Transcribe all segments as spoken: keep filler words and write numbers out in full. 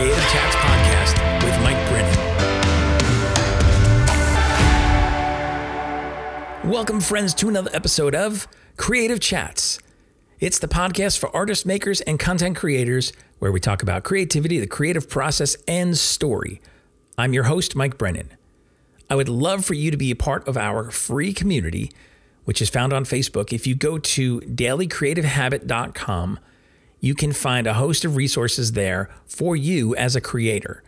Creative Chats podcast with Mike Brennan. Welcome, friends, to another episode of Creative Chats. It's the podcast for artists, makers, and content creators where we talk about creativity, the creative process, and story. I'm your host, Mike Brennan. I would love for you to be a part of our free community, which is found on Facebook. If you go to daily creative habit dot com, you can find a host of resources there for you as a creator.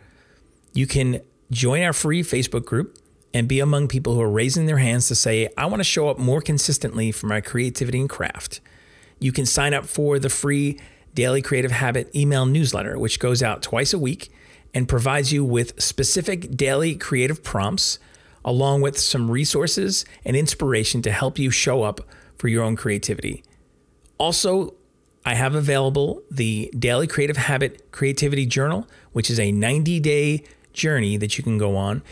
You can join our free Facebook group and be among people who are raising their hands to say, I want to show up more consistently for my creativity and craft. You can sign up for the free Daily Creative Habit email newsletter, which goes out twice a week and provides you with specific daily creative prompts, along with some resources and inspiration to help you show up for your own creativity. Also, I have available the Daily Creative Habit Creativity Journal, which is a ninety-day journey that you can go on,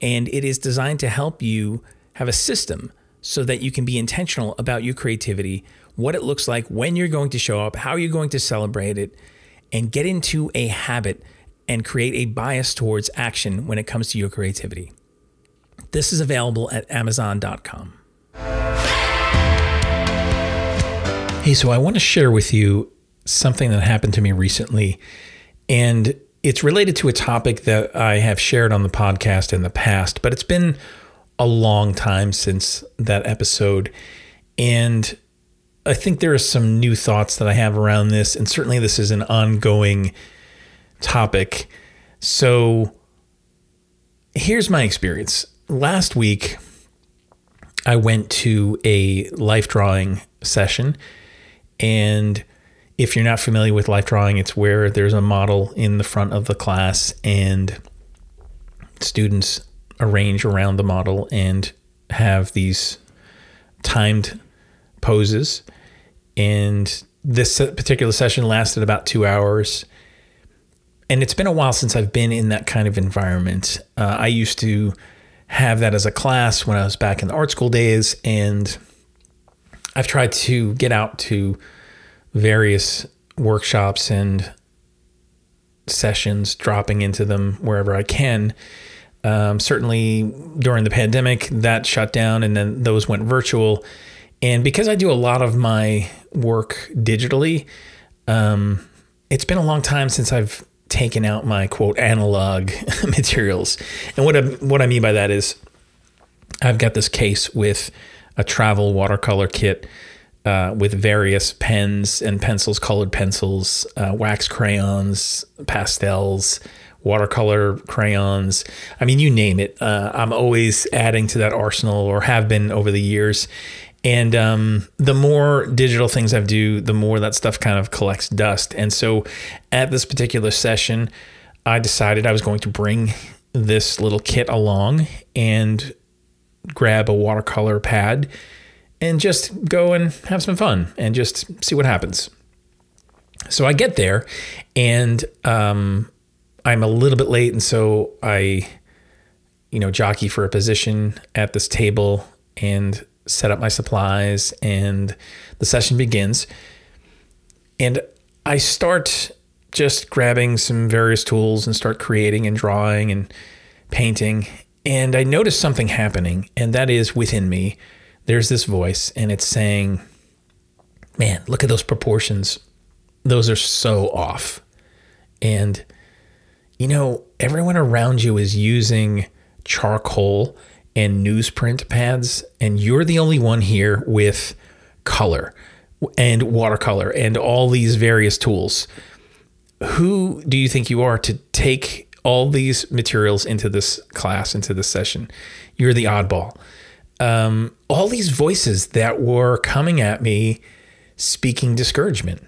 and it is designed to help you have a system so that you can be intentional about your creativity, what it looks like, when you're going to show up, how you're going to celebrate it, and get into a habit and create a bias towards action when it comes to your creativity. This is available at amazon dot com. Hey, so I want to share with you something that happened to me recently, and it's related to a topic that I have shared on the podcast in the past, but it's been a long time since that episode, and I think there are some new thoughts that I have around this, and certainly this is an ongoing topic. So here's my experience. Last week, I went to a life drawing session. And if you're not familiar with life drawing, it's where there's a model in the front of the class and students arrange around the model and have these timed poses. And this particular session lasted about two hours. And it's been a while since I've been in that kind of environment. Uh, I used to have that as a class when I was back in the art school days, and I've tried to get out to various workshops and sessions, dropping into them wherever I can. Um, certainly during the pandemic, that shut down, and then those went virtual. And because I do a lot of my work digitally, um, it's been a long time since I've taken out my, quote, analog materials. And what I, what I mean by that is I've got this case with a travel watercolor kit uh, with various pens and pencils, colored pencils, uh, wax crayons, pastels, watercolor crayons. I mean, you name it. Uh, I'm always adding to that arsenal, or have been over the years. And um, the more digital things I do, the more that stuff kind of collects dust. And so at this particular session, I decided I was going to bring this little kit along and grab a watercolor pad and just go and have some fun and just see what happens. So I get there, and um, I'm a little bit late. And so I, you know, jockey for a position at this table and set up my supplies, and the session begins. And I start just grabbing some various tools and start creating and drawing and painting. And I noticed something happening, and that is within me, there's this voice, and it's saying, man, look at those proportions. Those are so off. And, you know, everyone around you is using charcoal and newsprint pads, and you're the only one here with color and watercolor and all these various tools. Who do you think you are to take all these materials into this class, into this session? You're the oddball. Um, all these voices that were coming at me speaking discouragement.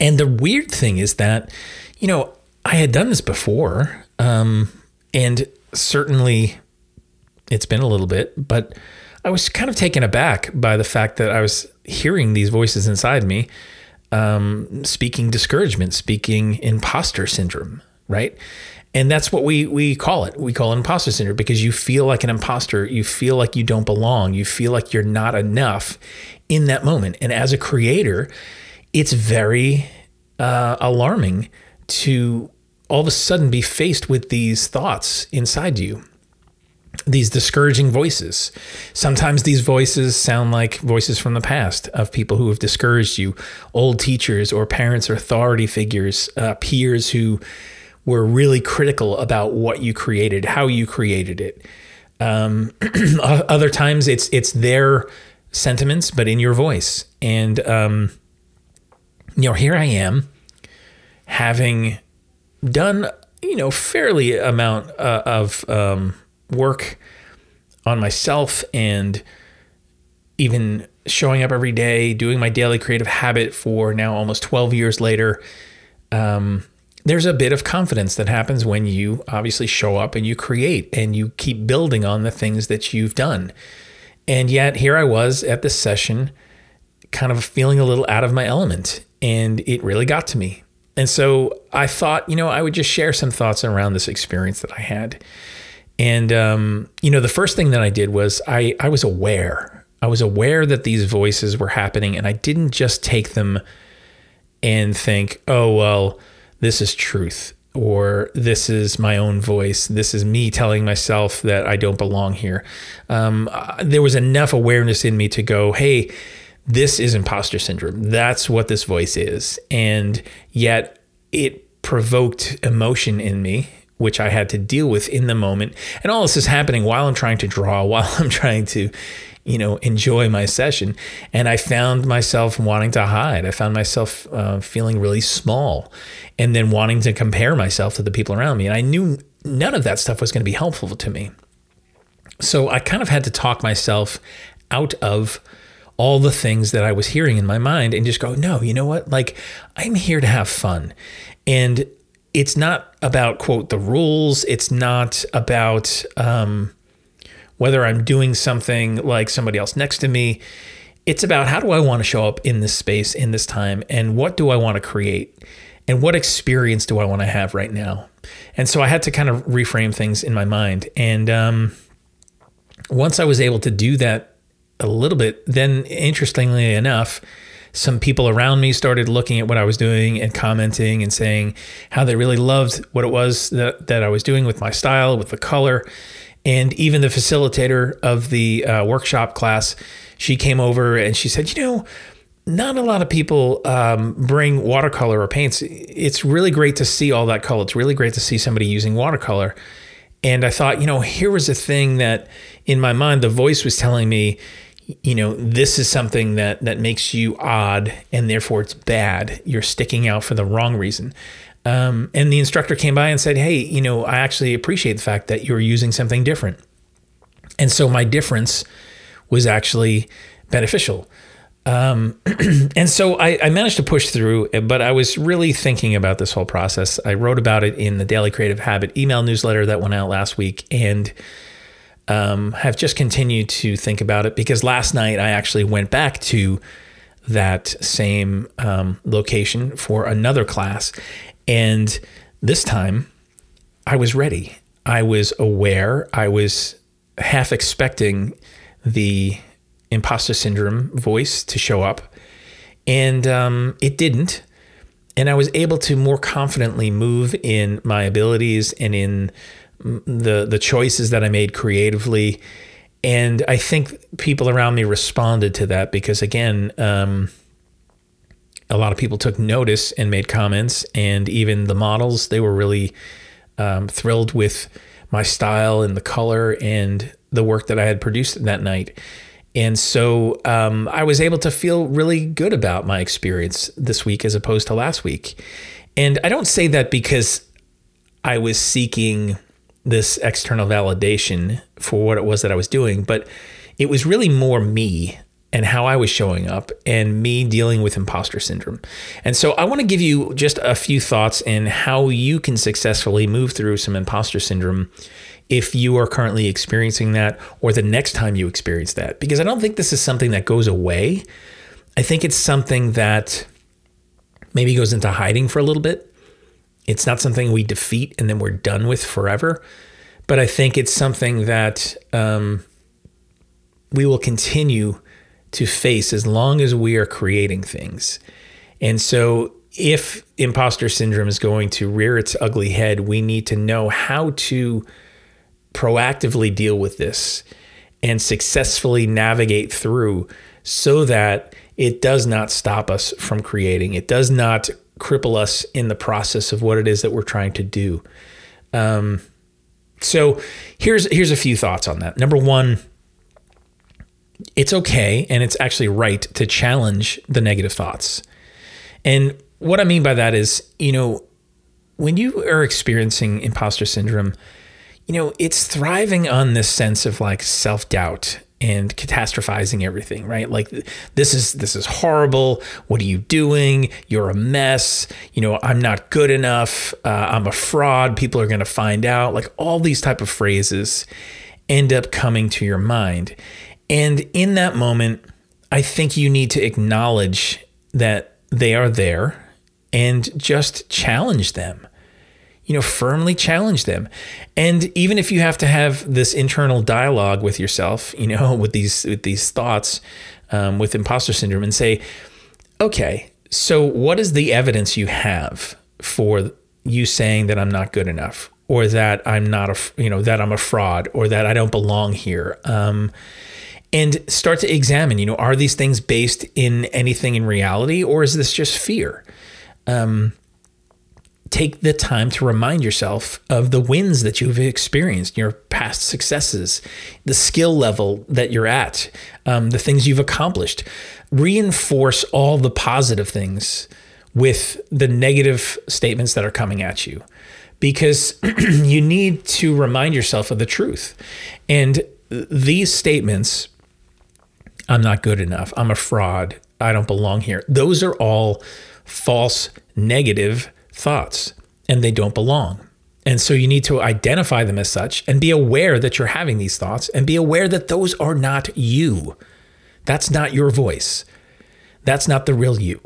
And the weird thing is that, you know, I had done this before. Um, and certainly it's been a little bit, but I was kind of taken aback by the fact that I was hearing these voices inside me, um, speaking discouragement, speaking imposter syndrome. Right? And that's what we we call it. We call it imposter syndrome, because you feel like an imposter. You feel like you don't belong. You feel like you're not enough in that moment. And as a creator, it's very uh, alarming to all of a sudden be faced with these thoughts inside you, these discouraging voices. Sometimes these voices sound like voices from the past of people who have discouraged you, old teachers or parents or authority figures, uh, peers who were really critical about what you created, how you created it. Um, other times it's it's their sentiments, but in your voice. And, um, you know, here I am having done, you know, fairly amount uh, of um, work on myself, and even showing up every day, doing my daily creative habit for now almost twelve years later. Um, There's a bit of confidence that happens when you obviously show up and you create and you keep building on the things that you've done. And yet here I was at this session kind of feeling a little out of my element, and it really got to me. And so I thought, you know, I would just share some thoughts around this experience that I had. And, um, you know, the first thing that I did was I, I was aware. I was aware that these voices were happening, and I didn't just take them and think, oh, well, this is truth, or this is my own voice. This is me telling myself that I don't belong here. Um, uh, there was enough awareness in me to go, hey, this is imposter syndrome. That's what this voice is. And yet it provoked emotion in me, which I had to deal with in the moment. And all this is happening while I'm trying to draw, while I'm trying to, you know, enjoy my session. And I found myself wanting to hide. I found myself uh, feeling really small, and then wanting to compare myself to the people around me. And I knew none of that stuff was going to be helpful to me. So I kind of had to talk myself out of all the things that I was hearing in my mind and just go, no, you know what? Like, I'm here to have fun. And it's not about, quote, the rules. It's not about, um, whether I'm doing something like somebody else next to me. It's about, how do I want to show up in this space, in this time? And what do I want to create? And what experience do I want to have right now? And so I had to kind of reframe things in my mind. And um, once I was able to do that a little bit, then interestingly enough, some people around me started looking at what I was doing and commenting and saying how they really loved what it was that, that I was doing with my style, with the color. And even the facilitator of the uh, workshop class, she came over and she said, you know, not a lot of people um, bring watercolor or paints. It's really great to see all that color. It's really great to see somebody using watercolor. And I thought, you know, here was a thing that in my mind, the voice was telling me, you know, this is something that that makes you odd, and therefore it's bad. You're sticking out for the wrong reason. Um, and the instructor came by and said, hey, you know, I actually appreciate the fact that you're using something different. And so my difference was actually beneficial. Um, and so I, I managed to push through, but I was really thinking about this whole process. I wrote about it in the Daily Creative Habit email newsletter that went out last week, and um, have just continued to think about it, because last night I actually went back to that same um, location for another class. And this time I was ready. I was aware. I was half expecting the imposter syndrome voice to show up, and um, it didn't. And I was able to more confidently move in my abilities and in the, the choices that I made creatively. And I think people around me responded to that, because again, um, a lot of people took notice and made comments, and even the models, they were really um, thrilled with my style and the color and the work that I had produced that night. And so um, I was able to feel really good about my experience this week as opposed to last week. And I don't say that because I was seeking this external validation for what it was that I was doing, but it was really more me and how I was showing up and me dealing with imposter syndrome. And so I want to give you just a few thoughts on how you can successfully move through some imposter syndrome if you are currently experiencing that, or the next time you experience that, because I don't think this is something that goes away. I think it's something that maybe goes into hiding for a little bit. It's not something we defeat and then we're done with forever. But I think it's something that um, we will continue to face as long as we are creating things. And so if imposter syndrome is going to rear its ugly head, we need to know how to proactively deal with this and successfully navigate through so that it does not stop us from creating. It does not cripple us in the process of what it is that we're trying to do. Um, so here's here's a few thoughts on that. Number one, it's okay, and it's actually right to challenge the negative thoughts. And what I mean by that is, you know, when you are experiencing imposter syndrome, you know, it's thriving on this sense of like self-doubt and catastrophizing everything, right? Like, this is this is horrible. What are you doing? You're a mess. You know, I'm not good enough. Uh, I'm a fraud. People are going to find out. Like, all these type of phrases end up coming to your mind. And in that moment, I think you need to acknowledge that they are there and just challenge them. You know, firmly challenge them. And even if you have to have this internal dialogue with yourself, you know, with these with these thoughts, um, with imposter syndrome, and say, okay, so what is the evidence you have for you saying that I'm not good enough, or that I'm not a, you know, that I'm a fraud, or that I don't belong here? Um, and start to examine, you know, are these things based in anything in reality, or is this just fear? Um, Take the time to remind yourself of the wins that you've experienced, your past successes, the skill level that you're at, um, the things you've accomplished. Reinforce all the positive things with the negative statements that are coming at you, because you need to remind yourself of the truth. And these statements, I'm not good enough, I'm a fraud, I don't belong here, those are all false negative thoughts, and they don't belong. And so you need to identify them as such and be aware that you're having these thoughts, and be aware that those are not you. That's not your voice. That's not the real you.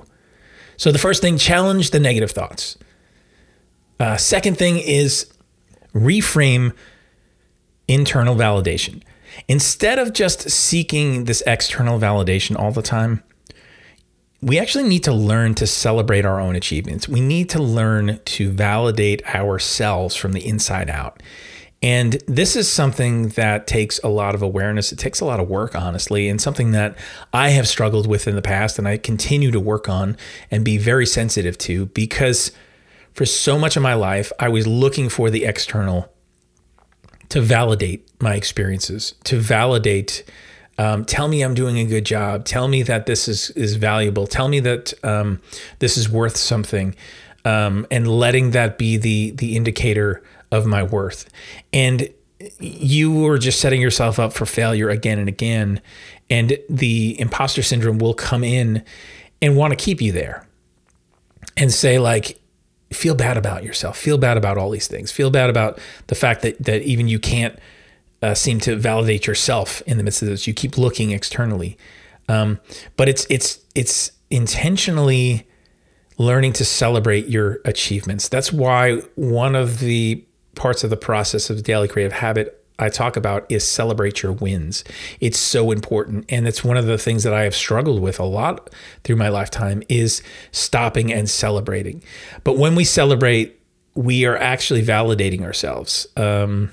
So the first thing, challenge the negative thoughts. Uh, second thing is reframe internal validation. Instead of just seeking this external validation all the time, we actually need to learn to celebrate our own achievements. We need to learn to validate ourselves from the inside out. And this is something that takes a lot of awareness. It takes a lot of work, honestly, and something that I have struggled with in the past, and I continue to work on and be very sensitive to, because for so much of my life, I was looking for the external to validate my experiences, to validate Um, tell me I'm doing a good job. Tell me that this is, is valuable. Tell me that um, this is worth something, um, and letting that be the the indicator of my worth. And you were just setting yourself up for failure again and again. And the imposter syndrome will come in and want to keep you there and say, like, feel bad about yourself. Feel bad about all these things. Feel bad about the fact that that even you can't Uh, seem to validate yourself in the midst of this. You keep looking externally, um, but it's it's it's intentionally learning to celebrate your achievements. That's why one of the parts of the process of the Daily Creative Habit I talk about is celebrate your wins. It's so important, and it's one of the things that I have struggled with a lot through my lifetime, is stopping and celebrating. But when we celebrate, we are actually validating ourselves. Um,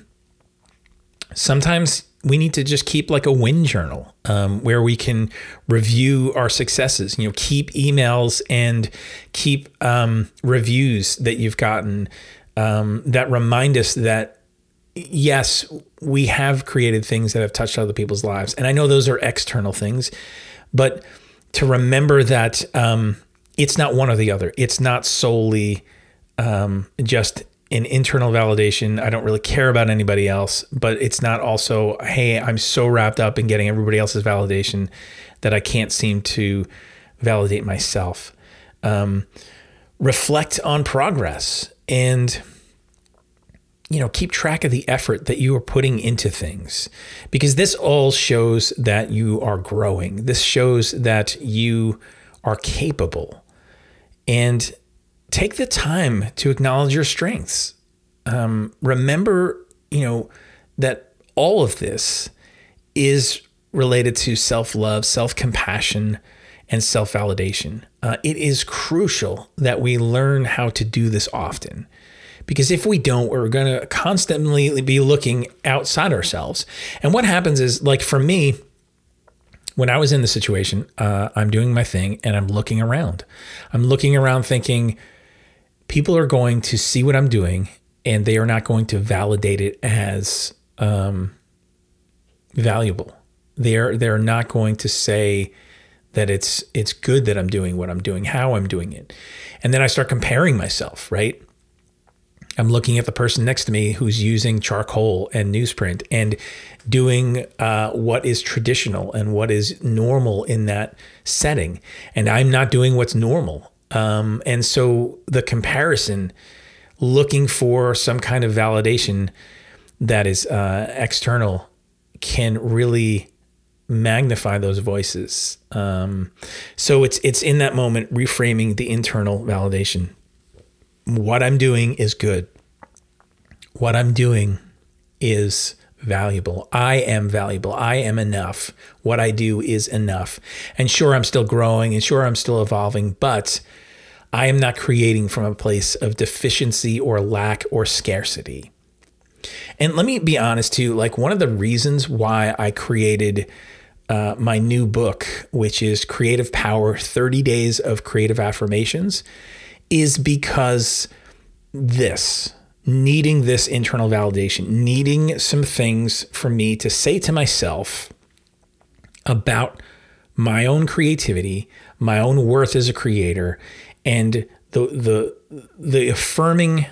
Sometimes we need to just keep like a win journal, um, where we can review our successes, you know, keep emails and keep um, reviews that you've gotten um, that remind us that, yes, we have created things that have touched other people's lives. And I know those are external things, but to remember that um, it's not one or the other. It's not solely um, just an internal validation. I don't really care about anybody else, but it's not also, hey, I'm so wrapped up in getting everybody else's validation that I can't seem to validate myself. Um, reflect on progress, and, you know, keep track of the effort that you are putting into things, because this all shows that you are growing. This shows that you are capable. And take the time to acknowledge your strengths. Um, remember, you know, that all of this is related to self-love, self-compassion, and self-validation. Uh, it is crucial that we learn how to do this often, because if we don't, we're going to constantly be looking outside ourselves. And what happens is, like for me, when I was in the situation, uh, I'm doing my thing and I'm looking around. I'm looking around thinking people are going to see what I'm doing and they are not going to validate it as um, valuable. They're they're not going to say that it's it's good that I'm doing what I'm doing, how I'm doing it. And then I start comparing myself, right? I'm looking at the person next to me who's using charcoal and newsprint and doing uh, what is traditional and what is normal in that setting. And I'm not doing what's normal. Um, and so the comparison, looking for some kind of validation that is uh, external, can really magnify those voices. Um, so it's it's in that moment reframing the internal validation. What I'm doing is good. What I'm doing is valuable. I am valuable. I am enough. What I do is enough. And sure, I'm still growing, and sure, I'm still evolving, but I am not creating from a place of deficiency or lack or scarcity. And let me be honest too, like one of the reasons why I created uh, my new book, which is Creative Power, thirty days of Creative Affirmations, is because this, needing this internal validation, needing some things for me to say to myself about my own creativity, my own worth as a creator, and the the the affirming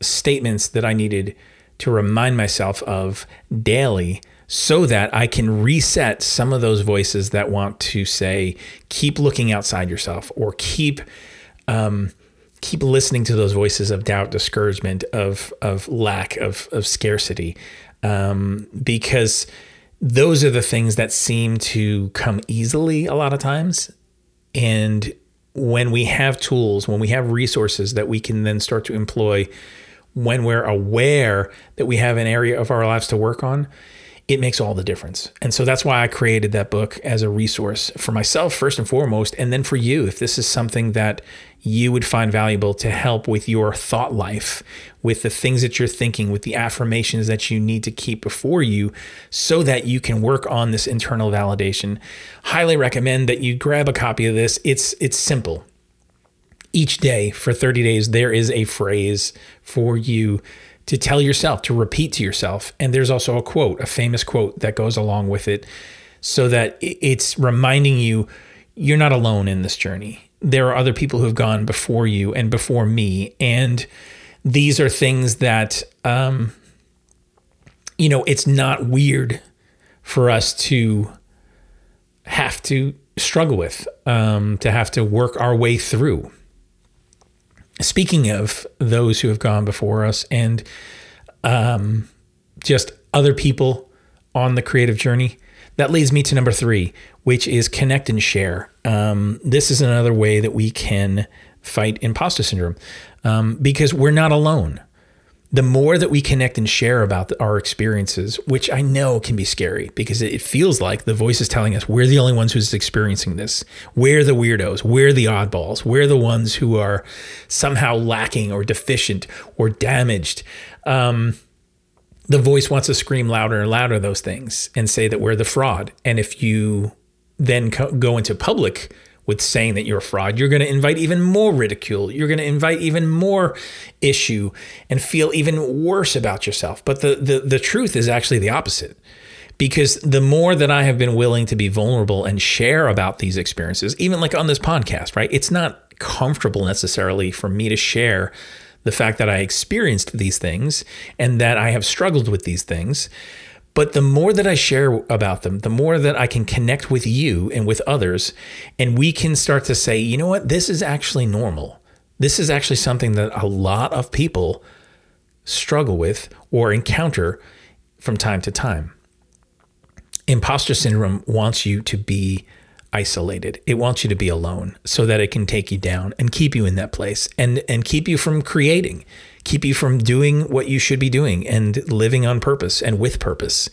statements that I needed to remind myself of daily, so that I can reset some of those voices that want to say, keep looking outside yourself, or keep um, keep listening to those voices of doubt, discouragement, of of lack, of of scarcity, um, because those are the things that seem to come easily a lot of times. And when we have tools, when we have resources that we can then start to employ, when we're aware that we have an area of our lives to work on, it makes all the difference. And so that's why I created that book as a resource for myself, first and foremost, and then for you, if this is something that you would find valuable to help with your thought life, with the things that you're thinking, with the affirmations that you need to keep before you so that you can work on this internal validation. Highly recommend that you grab a copy of this. It's it's simple. Each day for thirty days, there is a phrase for you to tell yourself, to repeat to yourself. And there's also a quote, a famous quote that goes along with it, so that it's reminding you, you're not alone in this journey. There are other people who have gone before you and before me. And these are things that, um, you know, it's not weird for us to have to struggle with, um, to have to work our way through. Speaking of those who have gone before us and um, just other people on the creative journey, that leads me to number three, which is connect and share. Um, this is another way that we can fight imposter syndrome um, because we're not alone. The more that we connect and share about our experiences, which I know can be scary because it feels like the voice is telling us we're the only ones who's experiencing this. We're the weirdos. We're the oddballs. We're the ones who are somehow lacking or deficient or damaged. Um, the voice wants to scream louder and louder those things and say that we're the fraud. And if you then co- go into public with saying that you're a fraud, you're going to invite even more ridicule. You're going to invite even more issue and feel even worse about yourself. But the, the the truth is actually the opposite, because the more that I have been willing to be vulnerable and share about these experiences, even like on this podcast, right? It's not comfortable necessarily for me to share the fact that I experienced these things and that I have struggled with these things. But the more that I share about them, the more that I can connect with you and with others, and we can start to say, you know what, this is actually normal. This is actually something that a lot of people struggle with or encounter from time to time. Imposter syndrome wants you to be isolated. It wants you to be alone so that it can take you down and keep you in that place and, and keep you from creating, keep you from doing what you should be doing and living on purpose and with purpose.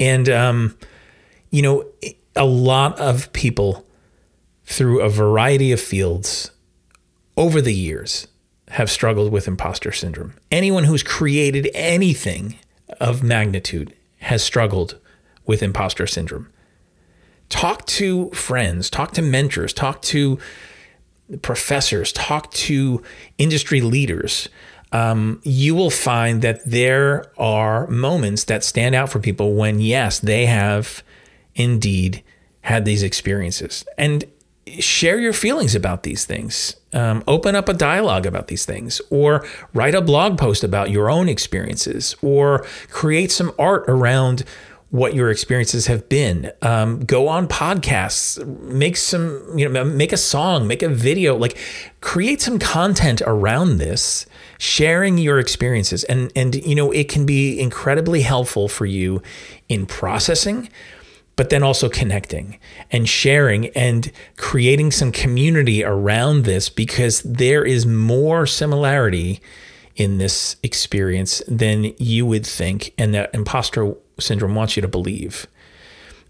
And, um, you know, a lot of people through a variety of fields over the years have struggled with imposter syndrome. Anyone who's created anything of magnitude has struggled with imposter syndrome. Talk to friends, talk to mentors, talk to professors, talk to industry leaders. Um, you will find that there are moments that stand out for people when, yes, they have indeed had these experiences. And share your feelings about these things. Um, open up a dialogue about these things, or write a blog post about your own experiences, or create some art around what your experiences have been. Um, go on podcasts, make some, you know, make a song, make a video, like create some content around this, sharing your experiences. And, and, you know, it can be incredibly helpful for you in processing, but then also connecting and sharing and creating some community around this, because there is more similarity in this experience than you would think, and that imposter syndrome wants you to believe.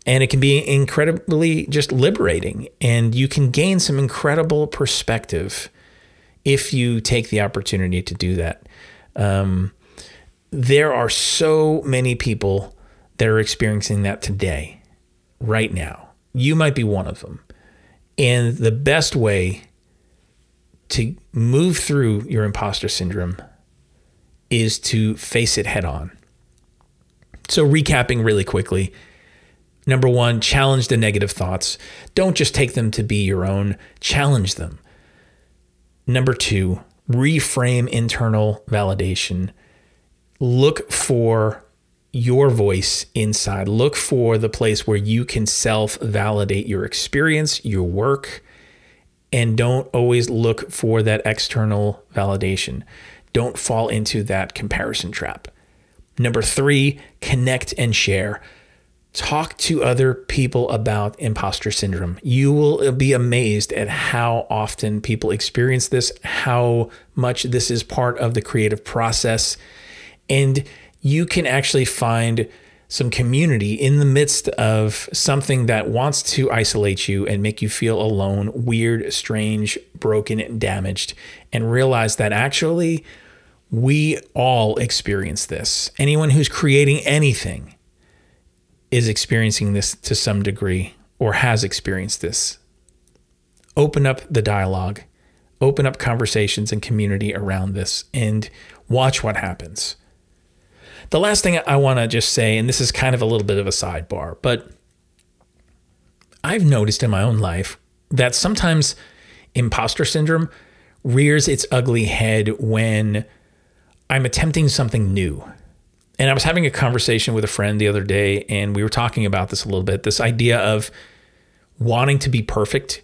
And it can be incredibly just liberating, and you can gain some incredible perspective if you take the opportunity to do that. Um, there are so many people that are experiencing that today, right now. You might be one of them. And the best way to move through your imposter syndrome is to face it head on. So recapping really quickly, number one, challenge the negative thoughts. Don't just take them to be your own, challenge them. Number two, reframe internal validation. Look for your voice inside. Look for the place where you can self-validate your experience, your work, and don't always look for that external validation. Don't fall into that comparison trap. Number three, connect and share. Talk to other people about imposter syndrome. You will be amazed at how often people experience this, how much this is part of the creative process. And you can actually find some community in the midst of something that wants to isolate you and make you feel alone, weird, strange, broken, damaged, and realize that actually we all experience this. Anyone who's creating anything is experiencing this to some degree or has experienced this. Open up the dialogue, open up conversations and community around this, and watch what happens. The last thing I want to just say, and this is kind of a little bit of a sidebar, but I've noticed in my own life that sometimes imposter syndrome rears its ugly head when I'm attempting something new. And I was having a conversation with a friend the other day, and we were talking about this a little bit, this idea of wanting to be perfect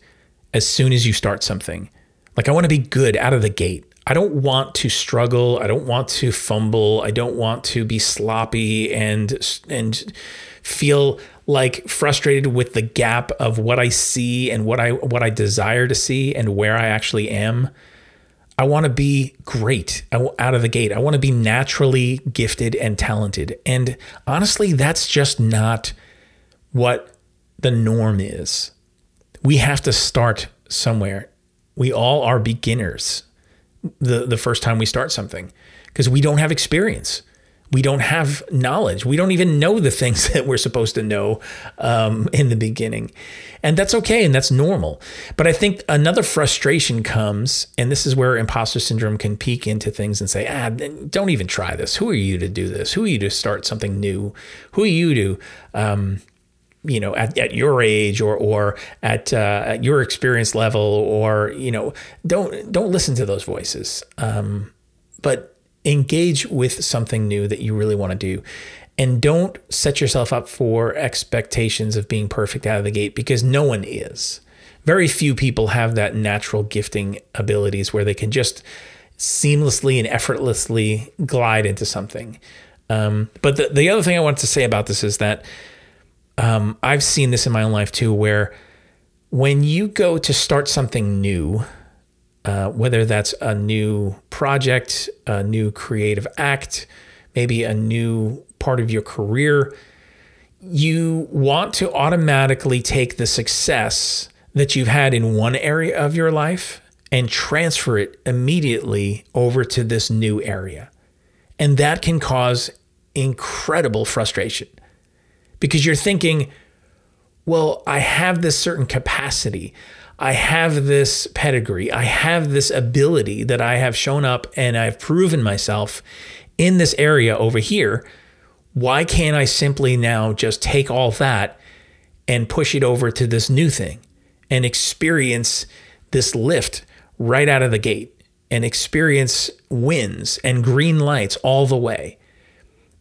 as soon as you start something. Like, I want to be good out of the gate. I don't want to struggle. I don't want to fumble. I don't want to be sloppy and and feel like frustrated with the gap of what I see and what I what I desire to see and where I actually am. I want to be great out of the gate. I want to be naturally gifted and talented. And honestly, that's just not what the norm is. We have to start somewhere. We all are beginners the the first time we start something, because we don't have experience. We don't have knowledge. We don't even know the things that we're supposed to know um, in the beginning. And that's okay, and that's normal. But I think another frustration comes, and this is where imposter syndrome can peek into things and say, ah, don't even try this. Who are you to do this? Who are you to start something new? Who are you to, um, you know, at, at your age or or at, uh, at your experience level, or, you know, don't, don't listen to those voices. Um, but engage with something new that you really want to do, and don't set yourself up for expectations of being perfect out of the gate, because no one is. Very few people have that natural gifting abilities where they can just seamlessly and effortlessly glide into something. Um, but the, the other thing I wanted to say about this is that um, I've seen this in my own life too, where when you go to start something new, Uh, whether that's a new project, a new creative act, maybe a new part of your career, you want to automatically take the success that you've had in one area of your life and transfer it immediately over to this new area. And that can cause incredible frustration because you're thinking, well, I have this certain capacity. I have this pedigree. I have this ability that I have shown up and I've proven myself in this area over here. Why can't I simply now just take all that and push it over to this new thing and experience this lift right out of the gate and experience wins and green lights all the way?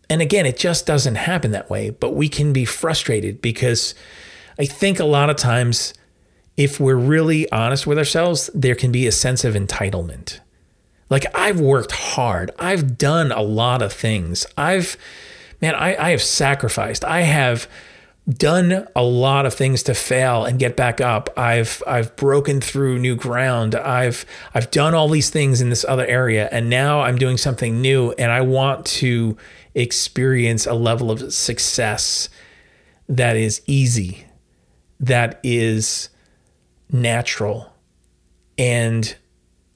And again, it just doesn't happen that way, but we can be frustrated because I think a lot of times, if we're really honest with ourselves, there can be a sense of entitlement. Like, I've worked hard. I've done a lot of things. I've, man, I, I have sacrificed. I have done a lot of things to fail and get back up. I've I've broken through new ground. I've I've done all these things in this other area, and now I'm doing something new, and I want to experience a level of success that is easy, that is natural, and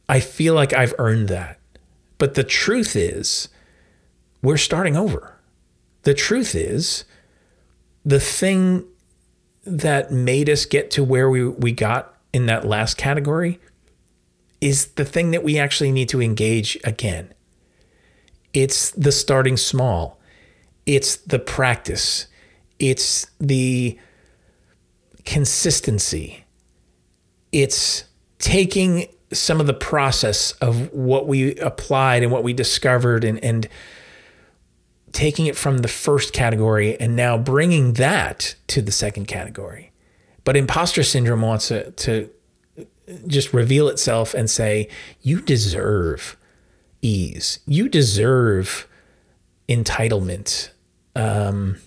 I feel like I've earned that. But the truth is, we're starting over. The truth is, the thing that made us get to where we, we got in that last category is the thing that we actually need to engage again. It's the starting small. It's the practice. It's the consistency. It's taking some of the process of what we applied and what we discovered and, and taking it from the first category and now bringing that to the second category. But imposter syndrome wants to, to just reveal itself and say, you deserve ease. You deserve entitlement. Um,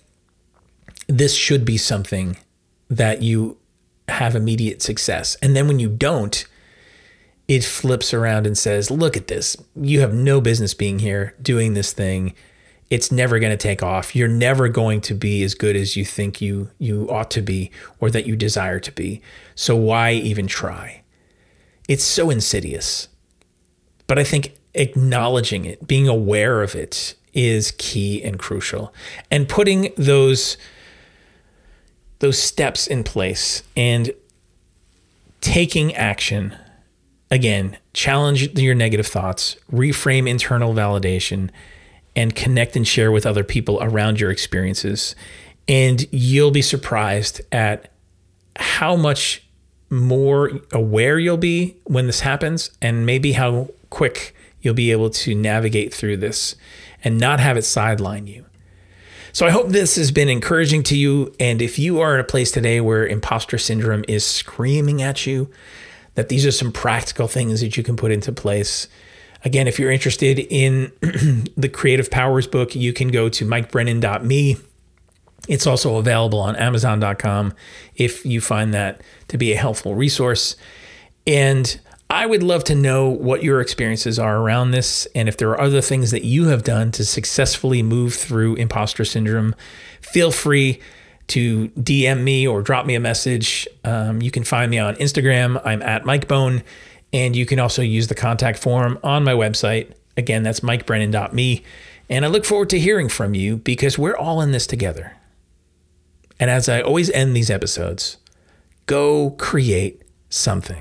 this should be something that you have immediate success. And then when you don't, it flips around and says, look at this. You have no business being here doing this thing. It's never going to take off. You're never going to be as good as you think you you ought to be or that you desire to be. So why even try? It's so insidious. But I think acknowledging it, being aware of it, is key and crucial. And putting those those steps in place and taking action. Again, challenge your negative thoughts, reframe internal validation, and connect and share with other people around your experiences. And you'll be surprised at how much more aware you'll be when this happens, and maybe how quick you'll be able to navigate through this and not have it sideline you. So I hope this has been encouraging to you. And if you are in a place today where imposter syndrome is screaming at you, that these are some practical things that you can put into place. Again, if you're interested in the Creative Powers book, you can go to mike brennan dot me. It's also available on amazon dot com if you find that to be a helpful resource. And I would love to know what your experiences are around this, and if there are other things that you have done to successfully move through imposter syndrome. Feel free to D M me or drop me a message. Um, you can find me on Instagram. I'm at MikeBone, and you can also use the contact form on my website. Again, that's mike brennan dot me. And I look forward to hearing from you because we're all in this together. And as I always end these episodes, go create something.